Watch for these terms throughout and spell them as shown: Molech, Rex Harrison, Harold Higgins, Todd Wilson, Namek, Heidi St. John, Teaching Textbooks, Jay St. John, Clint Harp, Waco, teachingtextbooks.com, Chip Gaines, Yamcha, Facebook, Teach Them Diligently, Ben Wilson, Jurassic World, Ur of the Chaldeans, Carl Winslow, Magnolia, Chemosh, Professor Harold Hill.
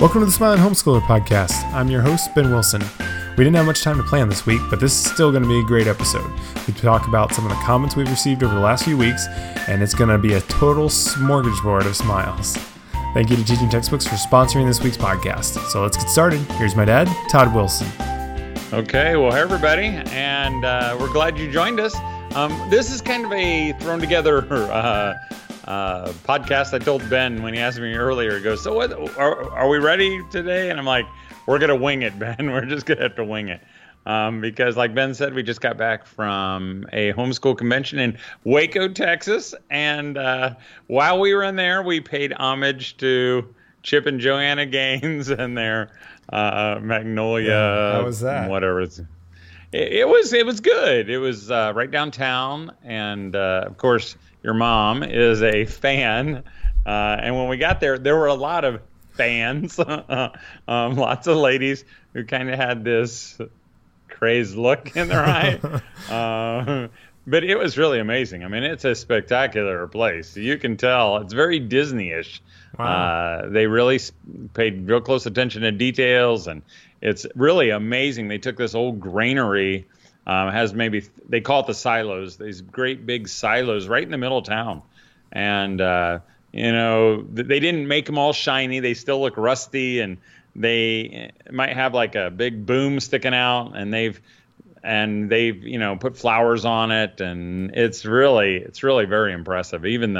Welcome to the Smiling Homeschooler Podcast. I'm your host, Ben Wilson. We didn't have much time to plan this week, but this is still going to be a great episode. We talk about some of the comments we've received over the last few weeks, and it's going to be a total smorgasbord of smiles. Thank you to Teaching Textbooks for sponsoring this week's podcast. So let's get started. Here's my dad, Todd Wilson. Okay, well, hey, everybody, and we're glad you joined us. This is kind of a thrown together podcast. I told Ben when he asked me earlier, he goes, so what, are we ready today? And I'm like, we're going to wing it, Ben. We're just going to have to wing it. Because like Ben said, we just got back from a homeschool convention in Waco, Texas. And while we were in there, we paid homage to Chip and Joanna Gaines and their Magnolia. Yeah, how was that? Whatever it's. It was good. It was right downtown, and of course, your mom is a fan. And when we got there, there were a lot of fans, lots of ladies who kind of had this crazed look in their eye. But it was really amazing. I mean, it's a spectacular place. You can tell it's very Disney-ish. Wow. They really paid real close attention to details, and it's really amazing. They took this old granary, has maybe, they call it the silos, these great big silos right in the middle of town. And, they didn't make them all shiny. They still look rusty, and they might have like a big boom sticking out, and they've put flowers on it. And it's really very impressive. Even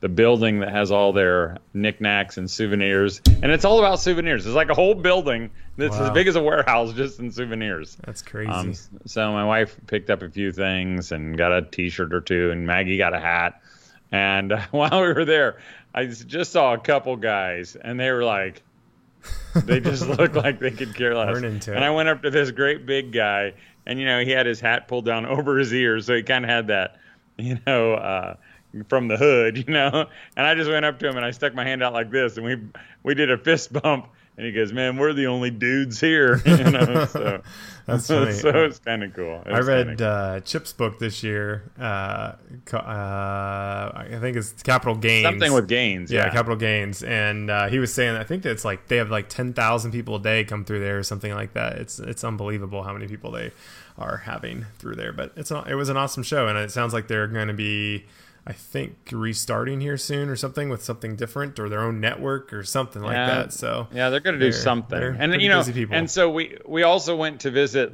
the building that has all their knickknacks and souvenirs. And it's all about souvenirs. It's like a whole building that's as big as a warehouse just in souvenirs. That's crazy. So my wife picked up a few things and got a T-shirt or two, and Maggie got a hat. And while we were there, I just saw a couple guys, and they were like, they just looked like they could care less. And I went up to this great big guy, and, he had his hat pulled down over his ears, so he kind of had that, from the hood, and I just went up to him and I stuck my hand out like this, and we did a fist bump, and he goes, man, we're the only dudes here, so that's funny. So it's kind of cool. I read cool. Chip's book this year, I think it's Capital Gains, something with Gains, yeah. Capital Gains, and he was saying, I think that's like they have like 10,000 people a day come through there or something like that. It's unbelievable how many people they are having through there, but it was an awesome show, and it sounds like they're going to be, I think, restarting here soon or something with something different or their own network or something like that. So yeah, they're going to do something. And busy people. And so we also went to visit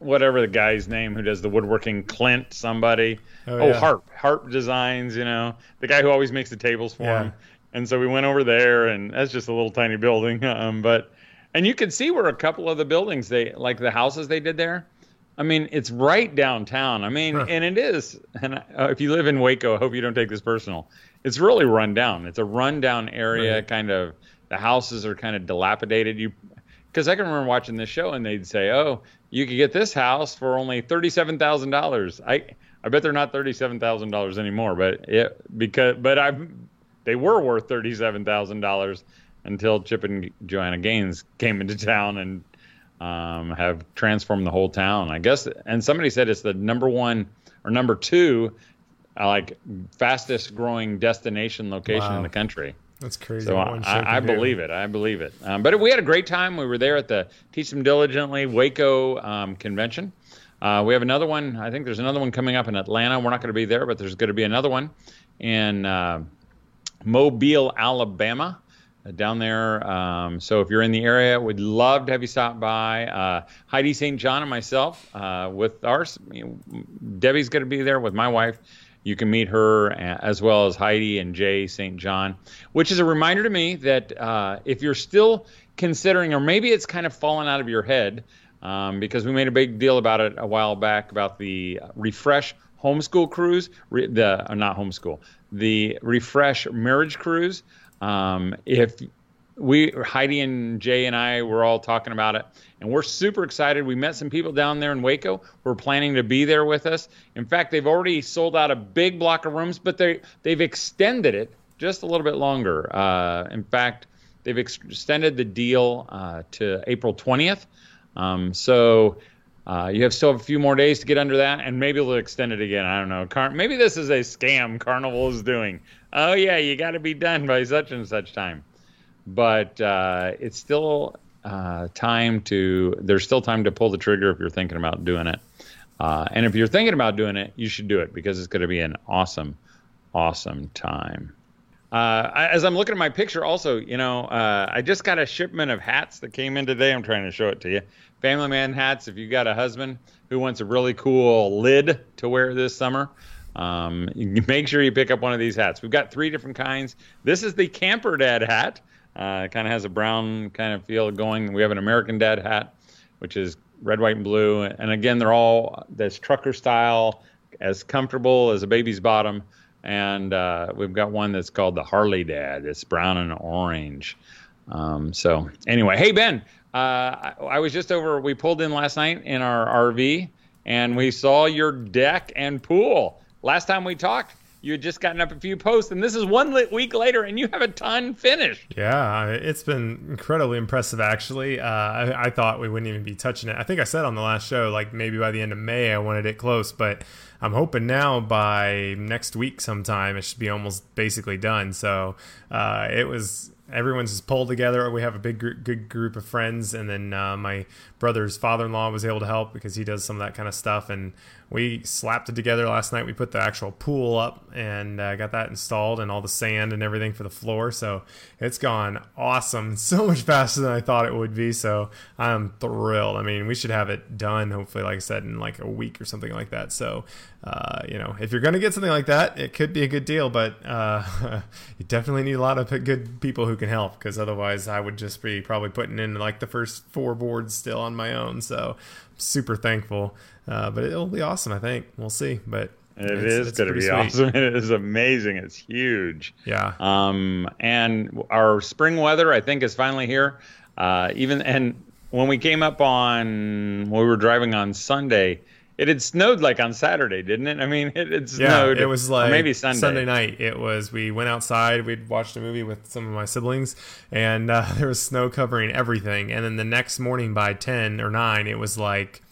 whatever the guy's name who does the woodworking, Clint somebody. Harp Designs, the guy who always makes the tables for him. And so we went over there, and that's just a little tiny building. And you can see where a couple of the buildings like the houses they did there. I mean, it's right downtown. I mean, and it is. And if you live in Waco, I hope you don't take this personal. It's really run down. It's a rundown area, kind of. The houses are kind of dilapidated. Because I can remember watching this show, and they'd say, "Oh, you could get this house for only $37,000." I bet they're not $37,000 anymore, they were worth $37,000 until Chip and Joanna Gaines came into town and. Have transformed the whole town, I guess. And somebody said it's the number 2, fastest growing destination location in the country. That's crazy. So I believe it. But we had a great time. We were there at the Teach Them Diligently Waco convention. We have another one. I think there's another one coming up in Atlanta. We're not going to be there, but there's going to be another one in Mobile, Alabama. Down there, so if you're in the area, we'd love to have you stop by. Heidi St. John and myself, Debbie's going to be there with my wife. You can meet her, as well as Heidi and Jay St. John, which is a reminder to me that if you're still considering, or maybe it's kind of fallen out of your head, because we made a big deal about it a while back, about the Refresh Homeschool Cruise, the Refresh Marriage Cruise. If Heidi and Jay and I were all talking about it, and we're super excited. We met some people down there in Waco who are planning to be there with us. In fact, they've already sold out a big block of rooms, but they've extended it just a little bit longer. In fact, they've extended the deal to April 20th. You still have a few more days to get under that, and maybe they'll extend it again. I don't know. Maybe this is a scam Carnival is doing. Oh, yeah, you got to be done by such and such time. But it's still time to pull the trigger if you're thinking about doing it. And if you're thinking about doing it, you should do it, because it's going to be an awesome, awesome time. As I'm looking at my picture also, I just got a shipment of hats that came in today. I'm trying to show it to you. Family man hats. If you got a husband who wants a really cool lid to wear this summer, make sure you pick up one of these hats. We've got 3 different kinds. This is the Camper Dad hat. It kind of has a brown kind of feel going. We have an American Dad hat, which is red, white, and blue. And again, they're all this trucker style, as comfortable as a baby's bottom. And we've got one that's called the Harley Dad. It's brown and orange. So anyway, hey, Ben, I was just over. We pulled in last night in our RV, and we saw your deck and pool. Last time we talked, you had just gotten up a few posts, and this is one week later, and you have a ton finished. Yeah, it's been incredibly impressive, actually. I thought we wouldn't even be touching it. I think I said on the last show, like maybe by the end of May, I wanted it close, but I'm hoping now by next week sometime, it should be almost basically done. So it was... Everyone's just pulled together. We have a big good group of friends, and then my brother's father-in-law was able to help because he does some of that kind of stuff, and we slapped it together last night. We put the actual pool up and got that installed, and all the sand and everything for the floor. So it's gone awesome, so much faster than I thought it would be, so I'm thrilled. I mean, we should have it done hopefully, like I said, in like a week or something like that. So if you're going to get something like that, it could be a good deal, but you definitely need a lot of good people who can help, because otherwise I would just be probably putting in like the first 4 boards still on my own. So I'm super thankful, but it'll be awesome. I think we'll see, but it's going to be awesome. It is amazing. It's huge. Yeah. And our spring weather, I think, is finally here. When we came up we were driving on Sunday, it had snowed like on Saturday, didn't it? I mean, it snowed. Yeah, it was like maybe Sunday night. We went outside. We'd watched a movie with some of my siblings, and there was snow covering everything. And then the next morning by 10 or 9, it was like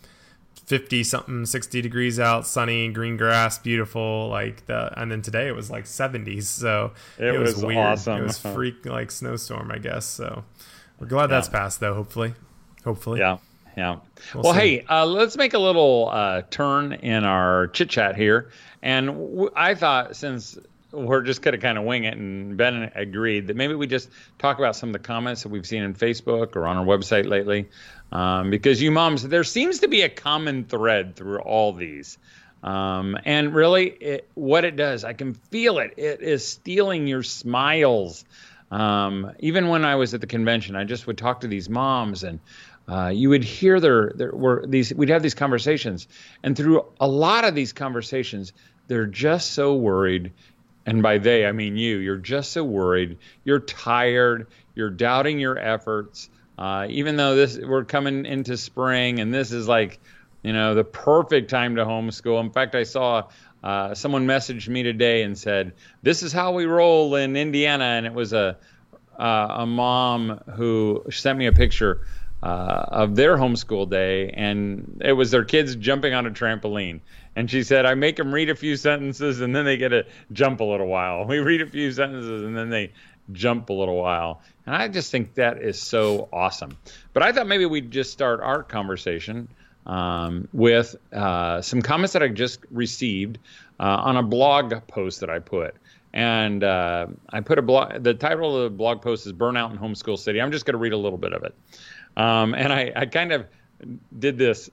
50-something, 60 degrees out, sunny, green grass, beautiful. And then today it was like 70s. So it was weird. Awesome. It was freak like snowstorm, I guess. So we're glad that's passed, though. Hopefully. Yeah. Yeah. Well, hey, let's make a little turn in our chit-chat here. And I thought, since we're just going to kind of wing it, and Ben agreed, that maybe we just talk about some of the comments that we've seen in Facebook or on our website lately. Because you moms, there seems to be a common thread through all these. And really, what it does, I can feel it. It is stealing your smiles. Even when I was at the convention, I just would talk to these moms, and you would hear we'd have these conversations, and through a lot of these conversations, they're just so worried. And by they, I mean you're just so worried. You're tired. You're doubting your efforts. Even though we're coming into spring, and this is like, the perfect time to homeschool. In fact, I saw someone messaged me today and said, "This is how we roll in Indiana," and it was a mom who sent me a picture of their homeschool day, and it was their kids jumping on a trampoline. And she said, "I make them read a few sentences, and then they get to jump a little while. We read a few sentences, and then they jump a little while." And I just think that is so awesome. But I thought maybe we'd just start our conversation with some comments that I just received on a blog post that I put. And I put the title of the blog post is "Burnout in Homeschool City." I'm just going to read a little bit of it. And I kind of did this,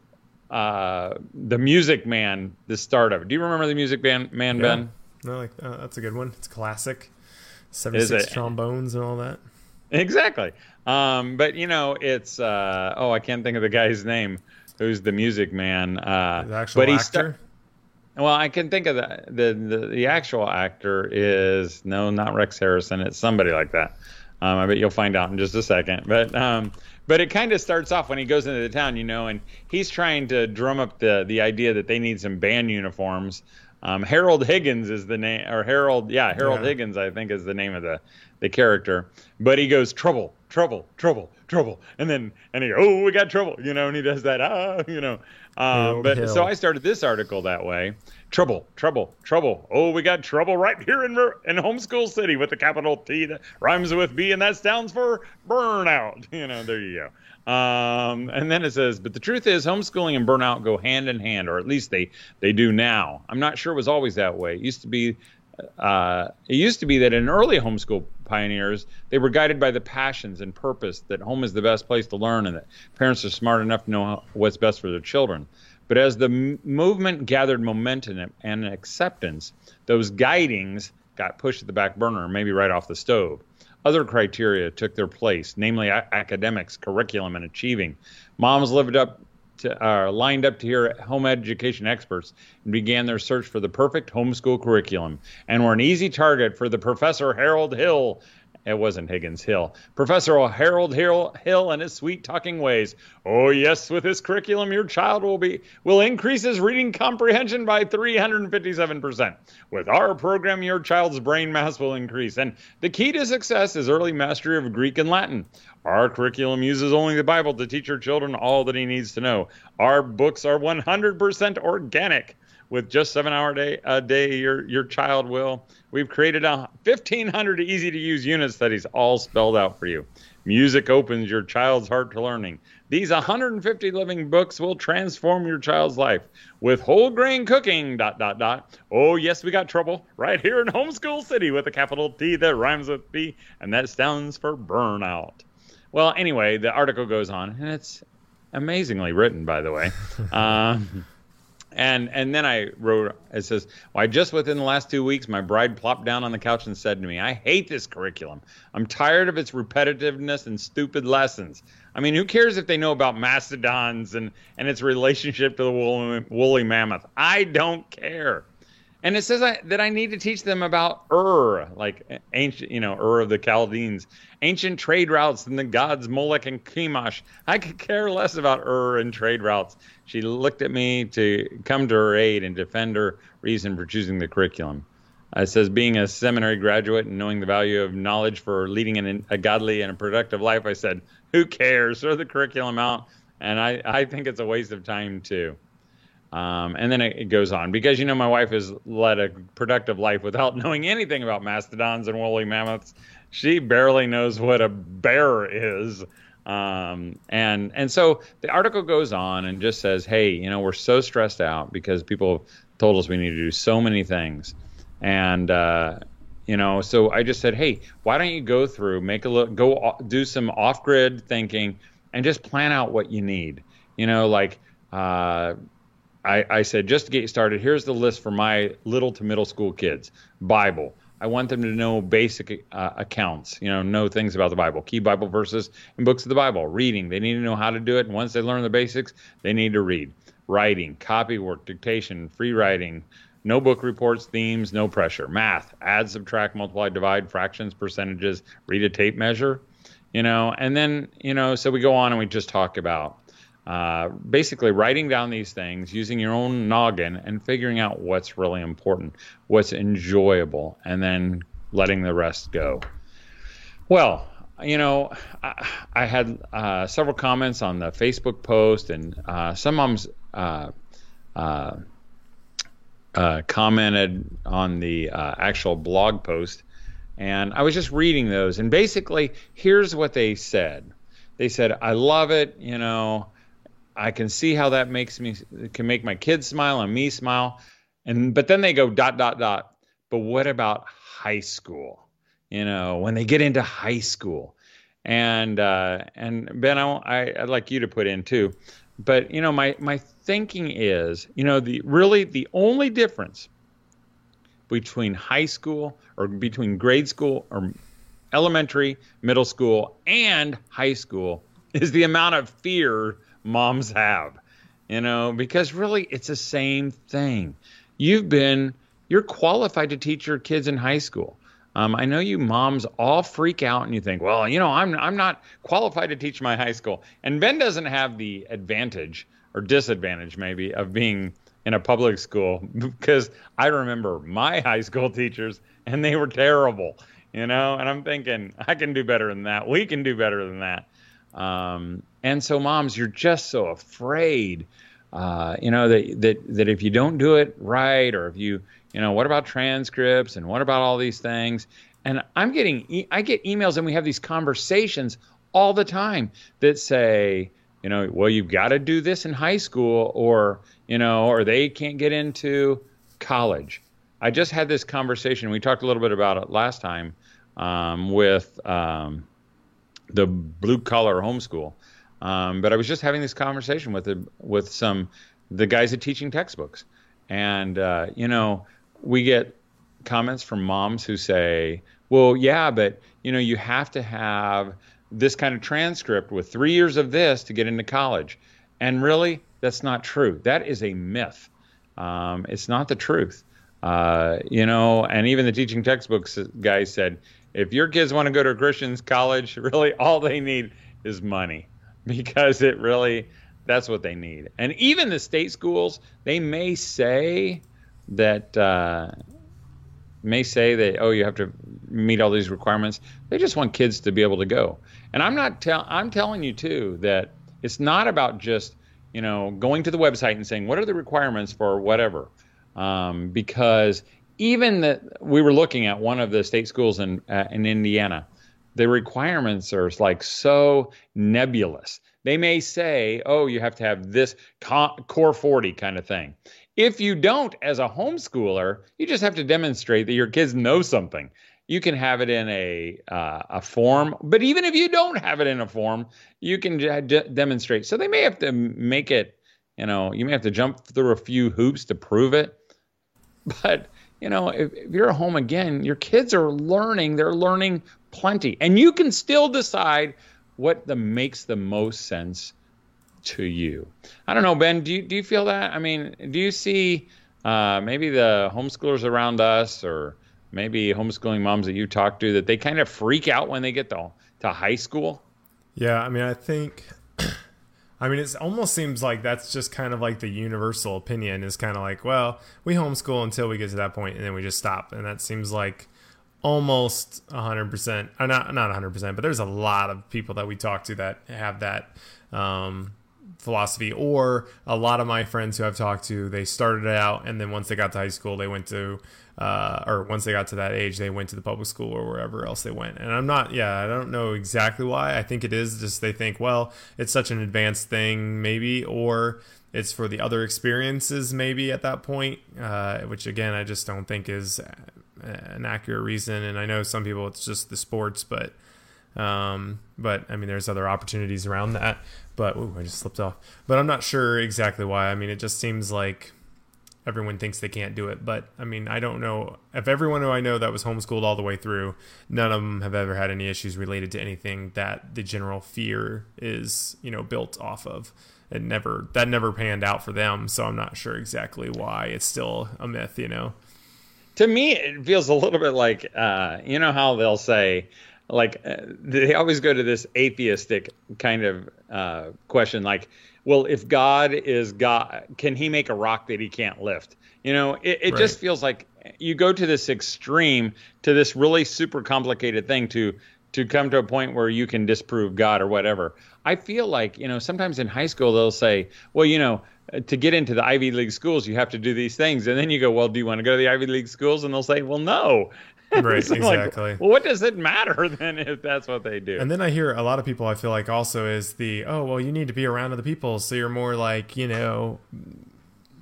the Music Man, the start of it. Do you remember the Music Man, Ben? No, that's a good one. It's classic. 76 trombones and all that. Exactly. But, it's, I can't think of the guy's name who's the Music Man. The actual actor? Well, I can think of the actual actor is, not Rex Harrison. It's somebody like that. I bet you'll find out in just a second. But it kind of starts off when he goes into the town, and he's trying to drum up the idea that they need some band uniforms. Harold Higgins is the name, or Harold Higgins, I think, is the name of the the character, but he goes, trouble, trouble, trouble, trouble. And then, and he, oh, we got trouble, you know, and he does that, So I started this article that way. Trouble, trouble, trouble. Oh, we got trouble right here in Homeschool City with a capital T that rhymes with B, and that stands for burnout. You know, there you go. And then it says, but the truth is homeschooling and burnout go hand in hand, or at least they do now. I'm not sure it was always that way. It used to be that in early homeschool pioneers, they were guided by the passions and purpose that home is the best place to learn and that parents are smart enough to know what's best for their children. But as the movement gathered momentum and acceptance, those guidings got pushed to the back burner, maybe right off the stove. Other criteria took their place, namely academics, curriculum, and achieving. Moms lined up to hear home education experts and began their search for the perfect homeschool curriculum, and were an easy target for the Professor Harold Hill. It wasn't Higgins Hill. Professor Harold Hill and his sweet-talking ways. Oh, yes, with this curriculum, your child will increase his reading comprehension by 357%. With our program, your child's brain mass will increase. And the key to success is early mastery of Greek and Latin. Our curriculum uses only the Bible to teach your children all that he needs to know. Our books are 100% organic. With just 7 hour a day, your child will. We've created 1,500 easy-to-use unit studies all spelled out for you. Music opens your child's heart to learning. These 150 living books will transform your child's life. With whole grain cooking, ... Oh, yes, we got trouble right here in Homeschool City with a capital T that rhymes with B, and that stands for burnout. Well, anyway, the article goes on, and it's amazingly written, by the way. And then I wrote, it says, why just within the last 2 weeks, my bride plopped down on the couch and said to me, I hate this curriculum. I'm tired of its repetitiveness and stupid lessons. I mean, who cares if they know about mastodons and its relationship to the woolly mammoth? I don't care. And it says that I need to teach them about Ur, like ancient, Ur of the Chaldeans, ancient trade routes and the gods Molech and Chemosh. I could care less about Ur and trade routes. She looked at me to come to her aid and defend her reason for choosing the curriculum. It says, being a seminary graduate and knowing the value of knowledge for leading a godly and a productive life, I said, who cares? Throw the curriculum out. And I think it's a waste of time, too. And then it goes on because, my wife has led a productive life without knowing anything about mastodons and woolly mammoths. She barely knows what a bear is. And so the article goes on and just says, hey, we're so stressed out because people told us we need to do so many things. And, so I just said, hey, why don't you go through, do some off grid thinking and just plan out what you need, I said, just to get you started, here's the list for my little to middle school kids. Bible. I want them to know basic accounts, know things about the Bible, key Bible verses and books of the Bible. Reading. They need to know how to do it. And once they learn the basics, they need to read. Writing, copy work, dictation, free writing, no book reports, themes, no pressure. Math. Add, subtract, multiply, divide, fractions, percentages, read a tape measure, And then, so we go on and we just talk about basically writing down these things, using your own noggin and figuring out what's really important, what's enjoyable, and then letting the rest go. Well, I had several comments on the Facebook post, and some moms commented on the actual blog post, and I was just reading those. And basically, here's what they said. They said, I love it, I can see how that can make my kids smile and me smile. But then they go ... But what about high school? When they get into high school, and Ben, I'd like you to put in too. But, my thinking is, the only difference between high school or between grade school or elementary, middle school and high school is the amount of fear moms have, because really it's the same thing. You're qualified to teach your kids in high school. I know you moms all freak out and you think, well, I'm not qualified to teach my high school. And Ben doesn't have the advantage or disadvantage maybe of being in a public school because I remember my high school teachers and they were terrible. you know? And I'm thinking, I can do better than that. We can do better than that. And so, moms, you're just so afraid, you know, that if you don't do it right, or if you know, what about transcripts, and what about all these things? And I get emails, and we have these conversations all the time that say, you know, well, you've got to do this in high school, or, you know, or they can't get into college. I just had this conversation. We talked a little bit about it last time with the blue collar homeschool. But I was just having this conversation with the guys at Teaching Textbooks. And, you know, we get comments from moms who say, well, yeah, but, you know, you have to have this kind of transcript with 3 years of this to get into college. And really, that's not true. That is a myth. It's not the truth. You know, and even the Teaching Textbooks guy said, if your kids want to go to a Christian's college, really all they need is money, because it really, that's what they need. And even the state schools, they may say that, oh, you have to meet all these requirements. They just want kids to be able to go. And I'm telling you too, that it's not about just, you know, going to the website and saying, what are the requirements for whatever? Because even we were looking at one of the state schools in Indiana, the requirements are like so nebulous. They may say, oh, you have to have this core 40 kind of thing. If you don't, as a homeschooler, you just have to demonstrate that your kids know something. You can have it in a form, but even if you don't have it in a form, you can demonstrate. So they may have to make it, you know, you may have to jump through a few hoops to prove it. But, you know, if you're at home again, your kids are learning. They're learning plenty. And you can still decide what makes the most sense to you. I don't know, Ben, do you feel that? I mean, do you see maybe the homeschoolers around us, or maybe homeschooling moms that you talk to, that they kind of freak out when they get to high school? Yeah, I mean, I think it almost seems like that's just kind of like the universal opinion is kind of like, well, we homeschool until we get to that point, and then we just stop. And that seems like almost 100%, or not 100%, but there's a lot of people that we talk to that have that philosophy. Or a lot of my friends who I've talked to, they started out, and then once they got to high school, they went to, or once they got to that age, they went to the public school or wherever else they went. And I don't know exactly why. I think it is just they think, well, it's such an advanced thing, maybe, or it's for the other experiences, maybe at that point, which again, I just don't think is an accurate reason. And I know some people, it's just the sports, but I mean, there's other opportunities around that. But I just slipped off. But I'm not sure exactly why. I mean, it just seems like everyone thinks they can't do it. But, I mean, I don't know. If everyone who I know that was homeschooled all the way through, none of them have ever had any issues related to anything that the general fear is, you know, built off of. That never panned out for them. So I'm not sure exactly why. It's still a myth, you know. To me, it feels a little bit like, you know how they'll say, like, they always go to this atheistic kind of question, like, well, if God is God, can he make a rock that he can't lift? You know, it right. Just feels like you go to this extreme, to this really super complicated thing to come to a point where you can disprove God or whatever. I feel like, you know, sometimes in high school, they'll say, well, you know, to get into the Ivy League schools, you have to do these things. And then you go, well, do you want to go to the Ivy League schools? And they'll say, well, no. Right, so exactly. Like, well, what does it matter then if that's what they do? And then I hear a lot of people, I feel like, also is you need to be around other people, so you're more like, you know,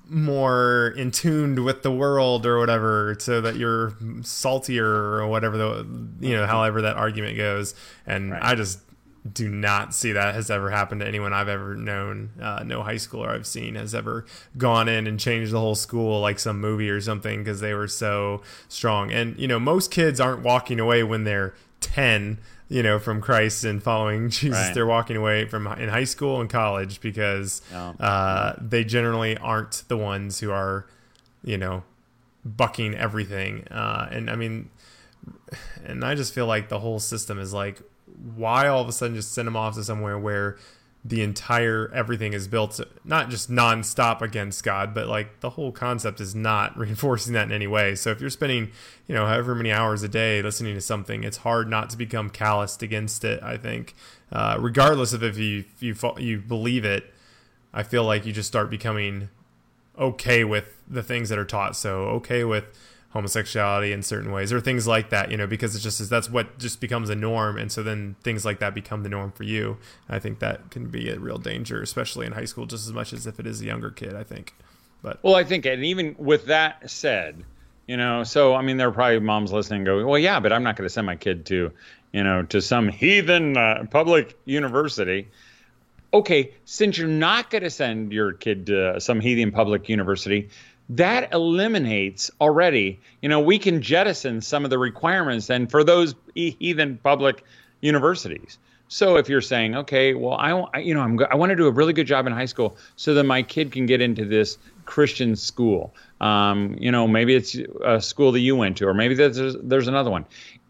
more in tuned with the world or whatever, so that you're saltier or whatever, you know, however that argument goes. And right. I just do not see that has ever happened to anyone I've ever known. No high schooler I've seen has ever gone in and changed the whole school like some movie or something because they were so strong. And, you know, most kids aren't walking away when they're 10, you know, from Christ and following Jesus. Right. They're walking away from in high school and college because they generally aren't the ones who are, you know, bucking everything. And I just feel like the whole system is like, why all of a sudden just send them off to somewhere where the entire everything is built not just nonstop against God, but like the whole concept is not reinforcing that in any way. So if you're spending, you know, however many hours a day listening to something, it's hard not to become calloused against it. I think, regardless of if you believe it, I feel like you just start becoming okay with the things that are taught. So okay with homosexuality in certain ways or things like that, you know, because it's just, that's what just becomes a norm. And so then things like that become the norm for you. And I think that can be a real danger, especially in high school, just as much as if it is a younger kid, I think. But well, I think, and even with that said, you know, so, I mean, there are probably moms listening and go, well, yeah, but I'm not going to send my kid to, you know, to some heathen public university. Okay. Since you're not going to send your kid to some heathen public university, that eliminates already, you know, we can jettison some of the requirements then for those heathen public universities. So if you're saying, okay, well, I want to do a really good job in high school so that my kid can get into this Christian school. You know, maybe it's a school that you went to, or maybe there's another one.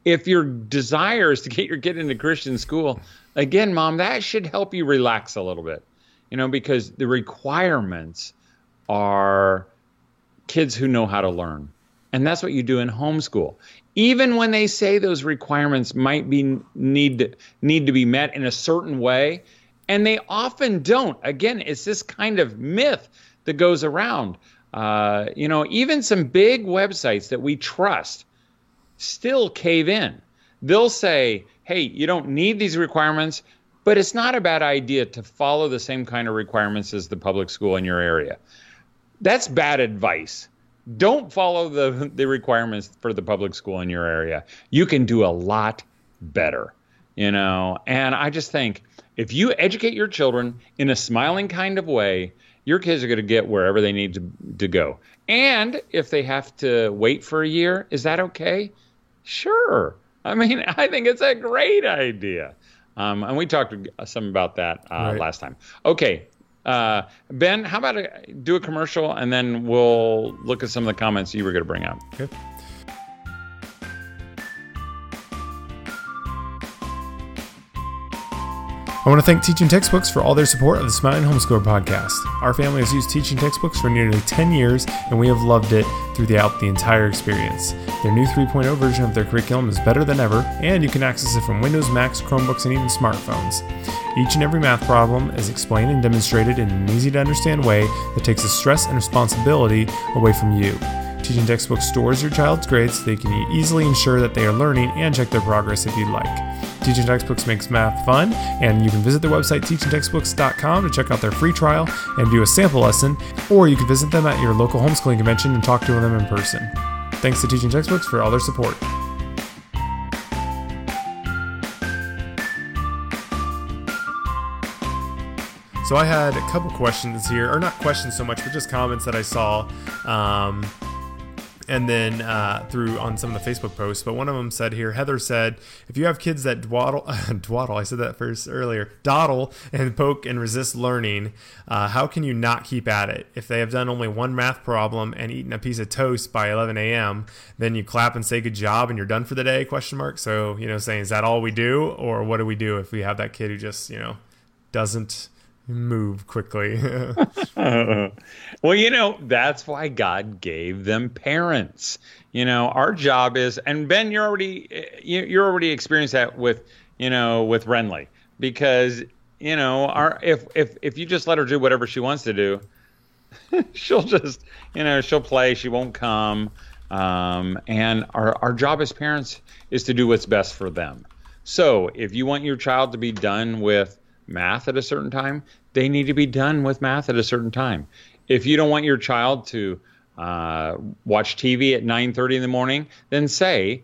If your desire is to get your kid into Christian school, again, Mom, that should help you relax a little bit, you know, because the requirements are kids who know how to learn. And that's what you do in homeschool. Even when they say those requirements might be need to be met in a certain way, and they often don't. Again, it's this kind of myth that goes around. You know, even some big websites that we trust still cave in. They'll say, hey, you don't need these requirements, but it's not a bad idea to follow the same kind of requirements as the public school in your area. That's bad advice. Don't follow the requirements for the public school in your area. You can do a lot better, you know. And I just think if you educate your children in a smiling kind of way, your kids are going to get wherever they need to go. And if they have to wait for a year, is that okay? Sure. I mean, I think it's a great idea. And we talked some about that right. Last time. Okay. Ben, how about do a commercial and then we'll look at some of the comments you were going to bring up. Okay. I want to thank Teaching Textbooks for all their support of the Smiling Homeschooler podcast. Our family has used Teaching Textbooks for nearly 10 years, and we have loved it throughout the entire experience. Their new 3.0 version of their curriculum is better than ever, and you can access it from Windows, Macs, Chromebooks, and even smartphones. Each and every math problem is explained and demonstrated in an easy-to-understand way that takes the stress and responsibility away from you. Teaching Textbooks stores your child's grades so they can easily ensure that they are learning and check their progress if you'd like. Teaching Textbooks makes math fun, and you can visit their website, teachingtextbooks.com, to check out their free trial and view a sample lesson, or you can visit them at your local homeschooling convention and talk to them in person. Thanks to Teaching Textbooks for all their support. So I had a couple questions here, or not questions so much, but just comments that I saw, and then through on some of the Facebook posts. But one of them said here, Heather said, if you have kids that dawdle, I said that first earlier, dawdle and poke and resist learning, how can you not keep at it? If they have done only one math problem and eaten a piece of toast by 11 a.m., then you clap and say good job and you're done for the day, ? So, you know, saying, is that all we do? Or what do we do if we have that kid who just, you know, doesn't move quickly? Well, you know, that's why God gave them parents. You know, our job is, and Ben, you're already experienced that with, you know, with Renly, because, you know, if you just let her do whatever she wants to do, she'll just, you know, she'll play, she won't come. And our job as parents is to do what's best for them. So if you want your child to be done with math at a certain time, they need to be done with math at a certain time. If you don't want your child to watch TV at 9:30 in the morning, then say,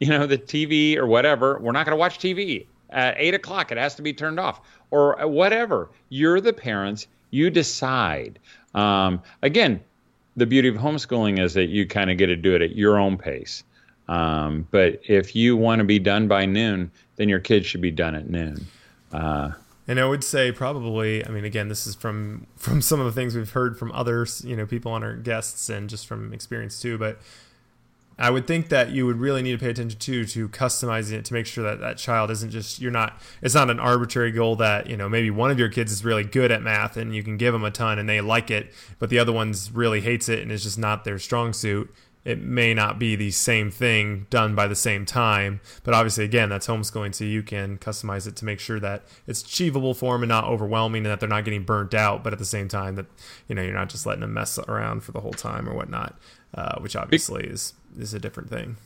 you know, the TV or whatever, we're not going to watch TV at 8 o'clock. It has to be turned off or whatever. You're the parents. You decide. Again, the beauty of homeschooling is that you kind of get to do it at your own pace. But if you want to be done by noon, then your kids should be done at noon. And I would say probably, I mean, again, this is from some of the things we've heard from others, you know, people on our guests and just from experience too, but I would think that you would really need to pay attention to customizing it to make sure that that child isn't just, it's not an arbitrary goal that, maybe one of your kids is really good at math and you can give them a ton and they like it, but the other one's really hates it and it's just not their strong suit. It may not be the same thing done by the same time, but obviously, again, that's homeschooling, so you can customize it to make sure that it's achievable for them and not overwhelming and that they're not getting burnt out, but at the same time that, you're not just letting them mess around for the whole time or whatnot, which obviously is a different thing.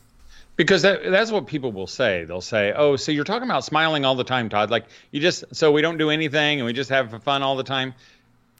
Because that's what people will say. They'll say, oh, so you're talking about smiling all the time, Todd. Like so we don't do anything and we just have fun all the time.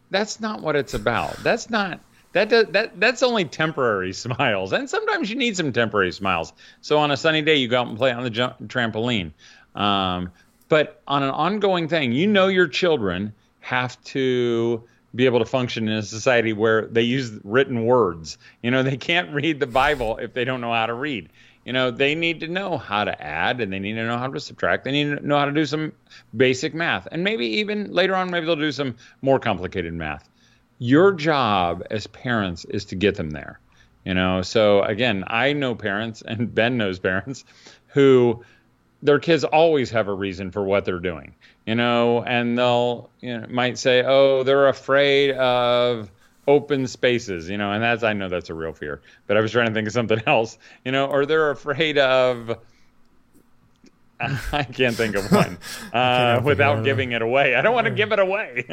That's not what it's about. That's not. That's only temporary smiles, and sometimes you need some temporary smiles. So on a sunny day, you go out and play on the trampoline. But on an ongoing thing, your children have to be able to function in a society where they use written words. They can't read the Bible if they don't know how to read. They need to know how to add, and they need to know how to subtract. They need to know how to do some basic math, and maybe even later on, maybe they'll do some more complicated math. Your job as parents is to get them there, So again, I know parents, and Ben knows parents, who their kids always have a reason for what they're doing, And they'll might say, oh, they're afraid of open spaces, And I know that's a real fear, but I was trying to think of something else, Or they're afraid of. I can't think of one without giving it away. I don't want to give it away,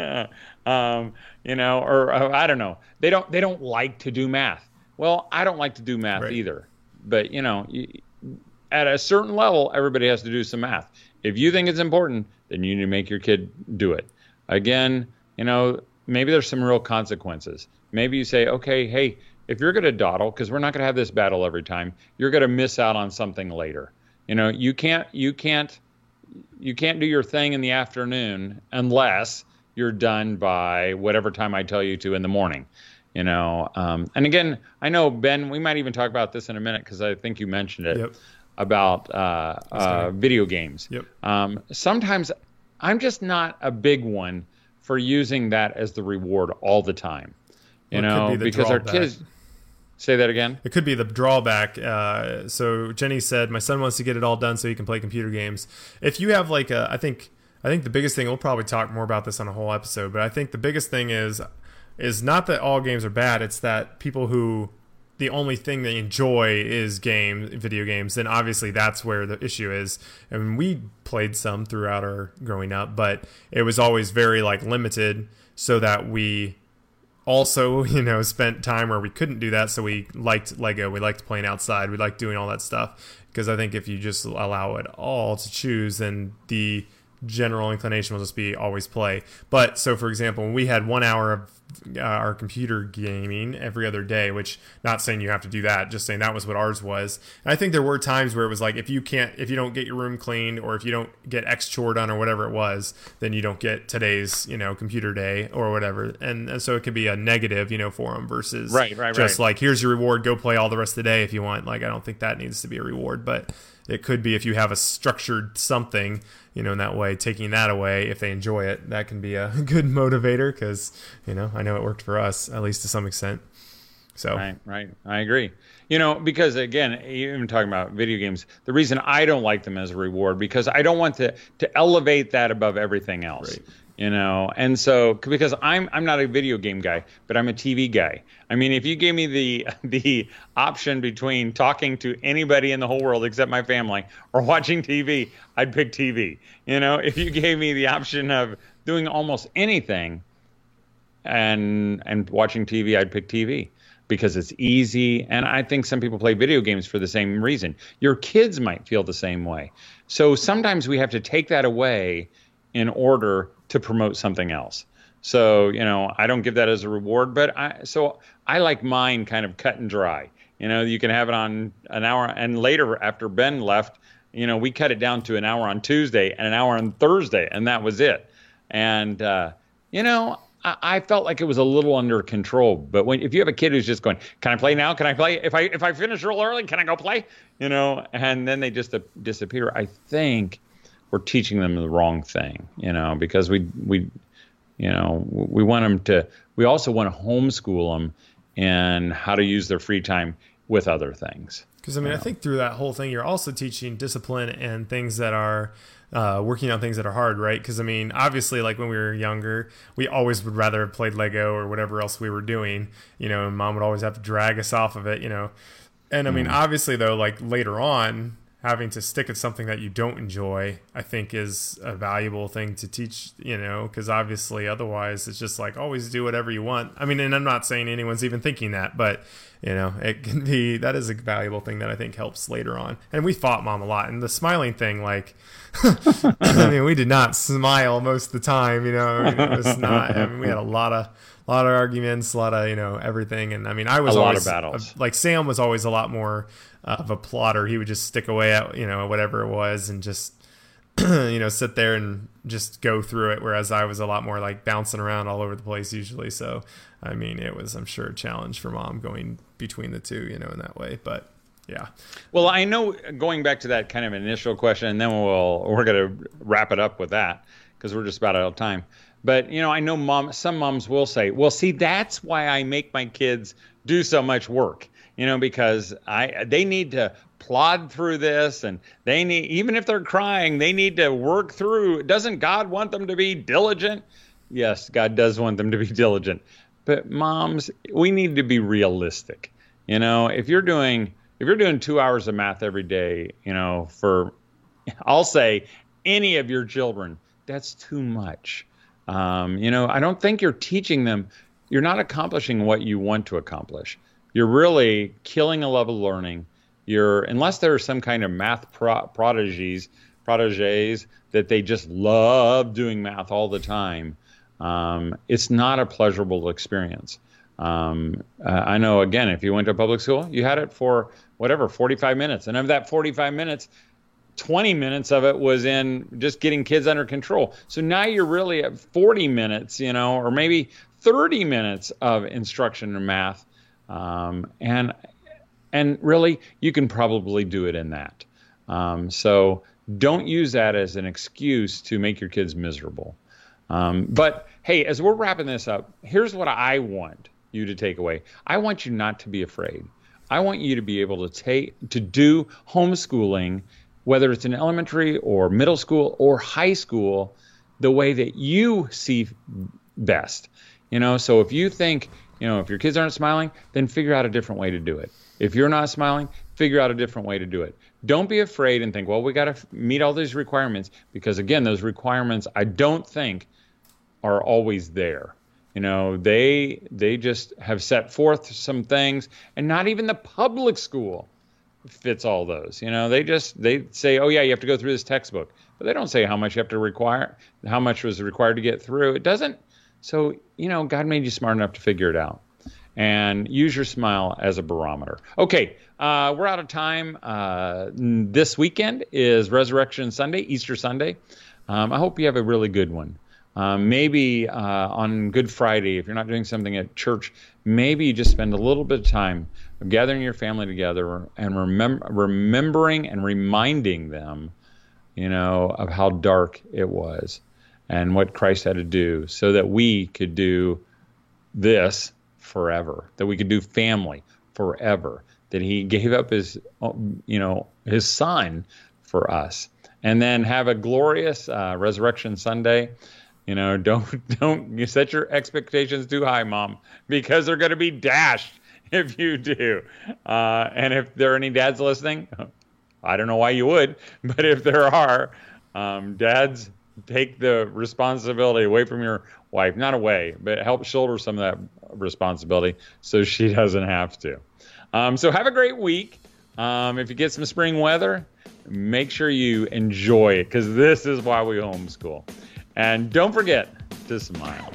or I don't know. They don't like to do math. Well, I don't like to do math either. But, at a certain level, everybody has to do some math. If you think it's important, then you need to make your kid do it. Again, maybe there's some real consequences. Maybe you say, okay, hey, if you're going to dawdle, because we're not going to have this battle every time, you're going to miss out on something later. You can't do your thing in the afternoon unless you're done by whatever time I tell you to in the morning, And again, I know, Ben, we might even talk about this in a minute because I think you mentioned it about video games. Yep. Sometimes I'm just not a big one for using that as the reward all the time, because our kids. Say that again. It could be the drawback. So Jenny said, my son wants to get it all done so he can play computer games. If you have I think the biggest thing, we'll probably talk more about this on a whole episode, but I think the biggest thing is not that all games are bad. It's that people who the only thing they enjoy is video games. Then obviously that's where the issue is. And we played some throughout our growing up, but it was always very limited so that we also, spent time where we couldn't do that. So we liked Lego. We liked playing outside. We liked doing all that stuff. Because I think if you just allow it all to choose, then the general inclination will just be always play. But so, for example, when we had 1 hour of our computer gaming every other day, which not saying you have to do that, just saying that was what ours was. And I think there were times where it was if you don't get your room cleaned or if you don't get X chore done or whatever it was, then you don't get today's, computer day or whatever. And so it could be a negative, for them versus here's your reward, go play all the rest of the day if you want. I don't think that needs to be a reward, but it could be if you have a structured something, in that way, taking that away, if they enjoy it, that can be a good motivator because, I know it worked for us, at least to some extent. So Right. I agree. Because again, even talking about video games, the reason I don't like them as a reward because I don't want to elevate that above everything else. Right. And so because I'm not a video game guy, but I'm a TV guy. I mean, if you gave me the option between talking to anybody in the whole world except my family or watching TV, I'd pick TV. If you gave me the option of doing almost anything and watching TV, I'd pick TV because it's easy. And I think some people play video games for the same reason. Your kids might feel the same way. So sometimes we have to take that away in order to promote something else. So, I don't give that as a reward, but I like mine kind of cut and dry. You can have it on an hour and later after Ben left, we cut it down to an hour on Tuesday and an hour on Thursday and that was it. And, I felt like it was a little under control, but if you have a kid who's just going, can I play now? Can I play? If I finish real early, can I go play? And then they just disappear. I think we're teaching them the wrong thing, because we want them to, we also want to homeschool them in how to use their free time with other things. Because I mean, I think through that whole thing, you're also teaching discipline and things that are working on things that are hard, right? Because I mean, obviously, like when we were younger, we always would rather have played Lego or whatever else we were doing, you know, and mom would always have to drag us off of it, you know. And I mean, obviously, though, like later on, having to stick at something that you don't enjoy, I think, is a valuable thing to teach, you know, because obviously otherwise it's just like always do whatever you want. I mean, and I'm not saying anyone's even thinking that, but, you know, it can be, that is a valuable thing that I think helps later on. And we fought mom a lot. And the smiling thing, like, I mean, we did not smile most of the time, you know, I mean, it was not, I mean, we had a lot of arguments, a lot of, you know, everything. And I mean, I was always, a lot of battles. Like Sam was always a lot more of a plotter. He would just stick away at, you know, whatever it was and just, you know, sit there and just go through it. Whereas I was a lot more like bouncing around all over the place usually. So, I mean, it was, I'm sure, a challenge for mom going between the two, you know, in that way, but yeah. Well, I know going back to that kind of initial question, and then we're going to wrap it up with that because we're just about out of time. But, you know, I know some moms will say, well, see, that's why I make my kids do so much work. You know, because they need to plod through this, and they need, even if they're crying, they need to work through. Doesn't God want them to be diligent? Yes, God does want them to be diligent. But moms, we need to be realistic. You know, if you're doing 2 hours of math every day, you know, for, I'll say, any of your children, that's too much. You know, I don't think you're teaching them. You're not accomplishing what you want to accomplish. You're really killing a love of learning. Unless there are some kind of math prodigies that they just love doing math all the time, it's not a pleasurable experience. I know, again, if you went to public school, you had it for, 45 minutes. And of that 45 minutes, 20 minutes of it was in just getting kids under control. So now you're really at 40 minutes, you know, or maybe 30 minutes of instruction in math. And really, you can probably do it in that. So don't use that as an excuse to make your kids miserable. But hey, as we're wrapping this up, here's what I want you to take away. I want you not to be afraid. I want you to be able to do homeschooling, whether it's in elementary or middle school or high school, the way that you see best. You know, so if you think, you know, if your kids aren't smiling, then figure out a different way to do it. If you're not smiling, figure out a different way to do it. Don't be afraid and think, well, we got to meet all these requirements, because again, those requirements, I don't think, are always there. You know, they just have set forth some things, and not even the public school fits all those. You know, they say, oh yeah, you have to go through this textbook, but they don't say how much you have to require, how much was required to get through. It doesn't. So, you know, God made you smart enough to figure it out, and use your smile as a barometer. Okay, we're out of time. This weekend is Resurrection Sunday, Easter Sunday. I hope you have a really good one. Maybe on Good Friday, if you're not doing something at church, maybe you just spend a little bit of time gathering your family together and remembering and reminding them, you know, of how dark it was. And what Christ had to do so that we could do this forever, that we could do family forever, that he gave up his, you know, his son for us. And then have a glorious Resurrection Sunday. You know, don't you set your expectations too high, Mom, because they're going to be dashed if you do. And if there are any dads listening, I don't know why you would, but if there are dads, take the responsibility away from your wife. Not away, but help shoulder some of that responsibility so she doesn't have to. So have a great week. If you get some spring weather, make sure you enjoy it, because this is why we homeschool. And don't forget to smile.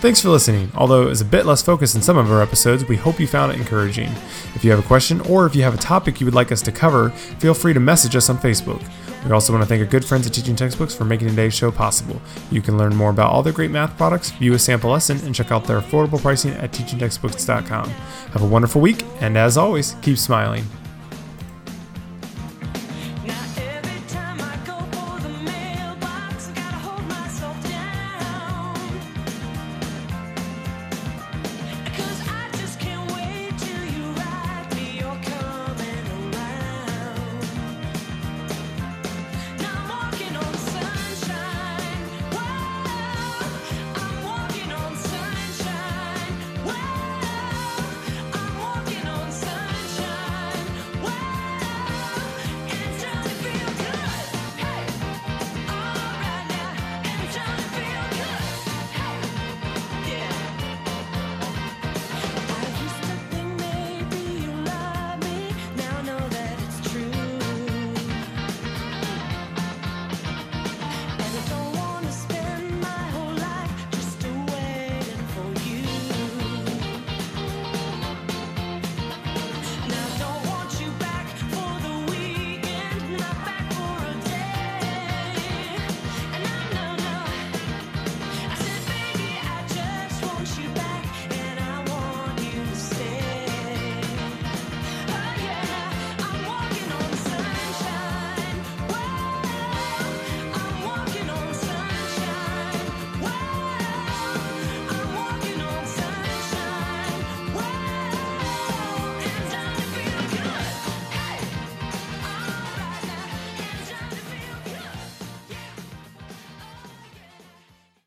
Thanks for listening. Although it was a bit less focused in some of our episodes, we hope you found it encouraging. If you have a question, or if you have a topic you would like us to cover, feel free to message us on Facebook. We also want to thank our good friends at Teaching Textbooks for making today's show possible. You can learn more about all their great math products, view a sample lesson, and check out their affordable pricing at teachingtextbooks.com. Have a wonderful week, and as always, keep smiling.